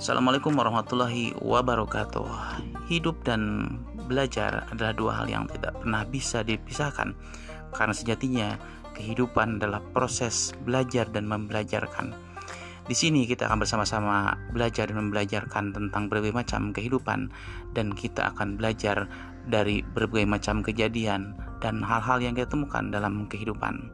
Assalamualaikum warahmatullahi wabarakatuh. Hidup dan belajar adalah dua hal yang tidak pernah bisa dipisahkan, karena sejatinya kehidupan adalah proses belajar dan membelajarkan. Di sini kita akan bersama-sama belajar dan membelajarkan tentang berbagai macam kehidupan, dan kita akan belajar dari berbagai macam kejadian dan hal-hal yang kita temukan dalam kehidupan.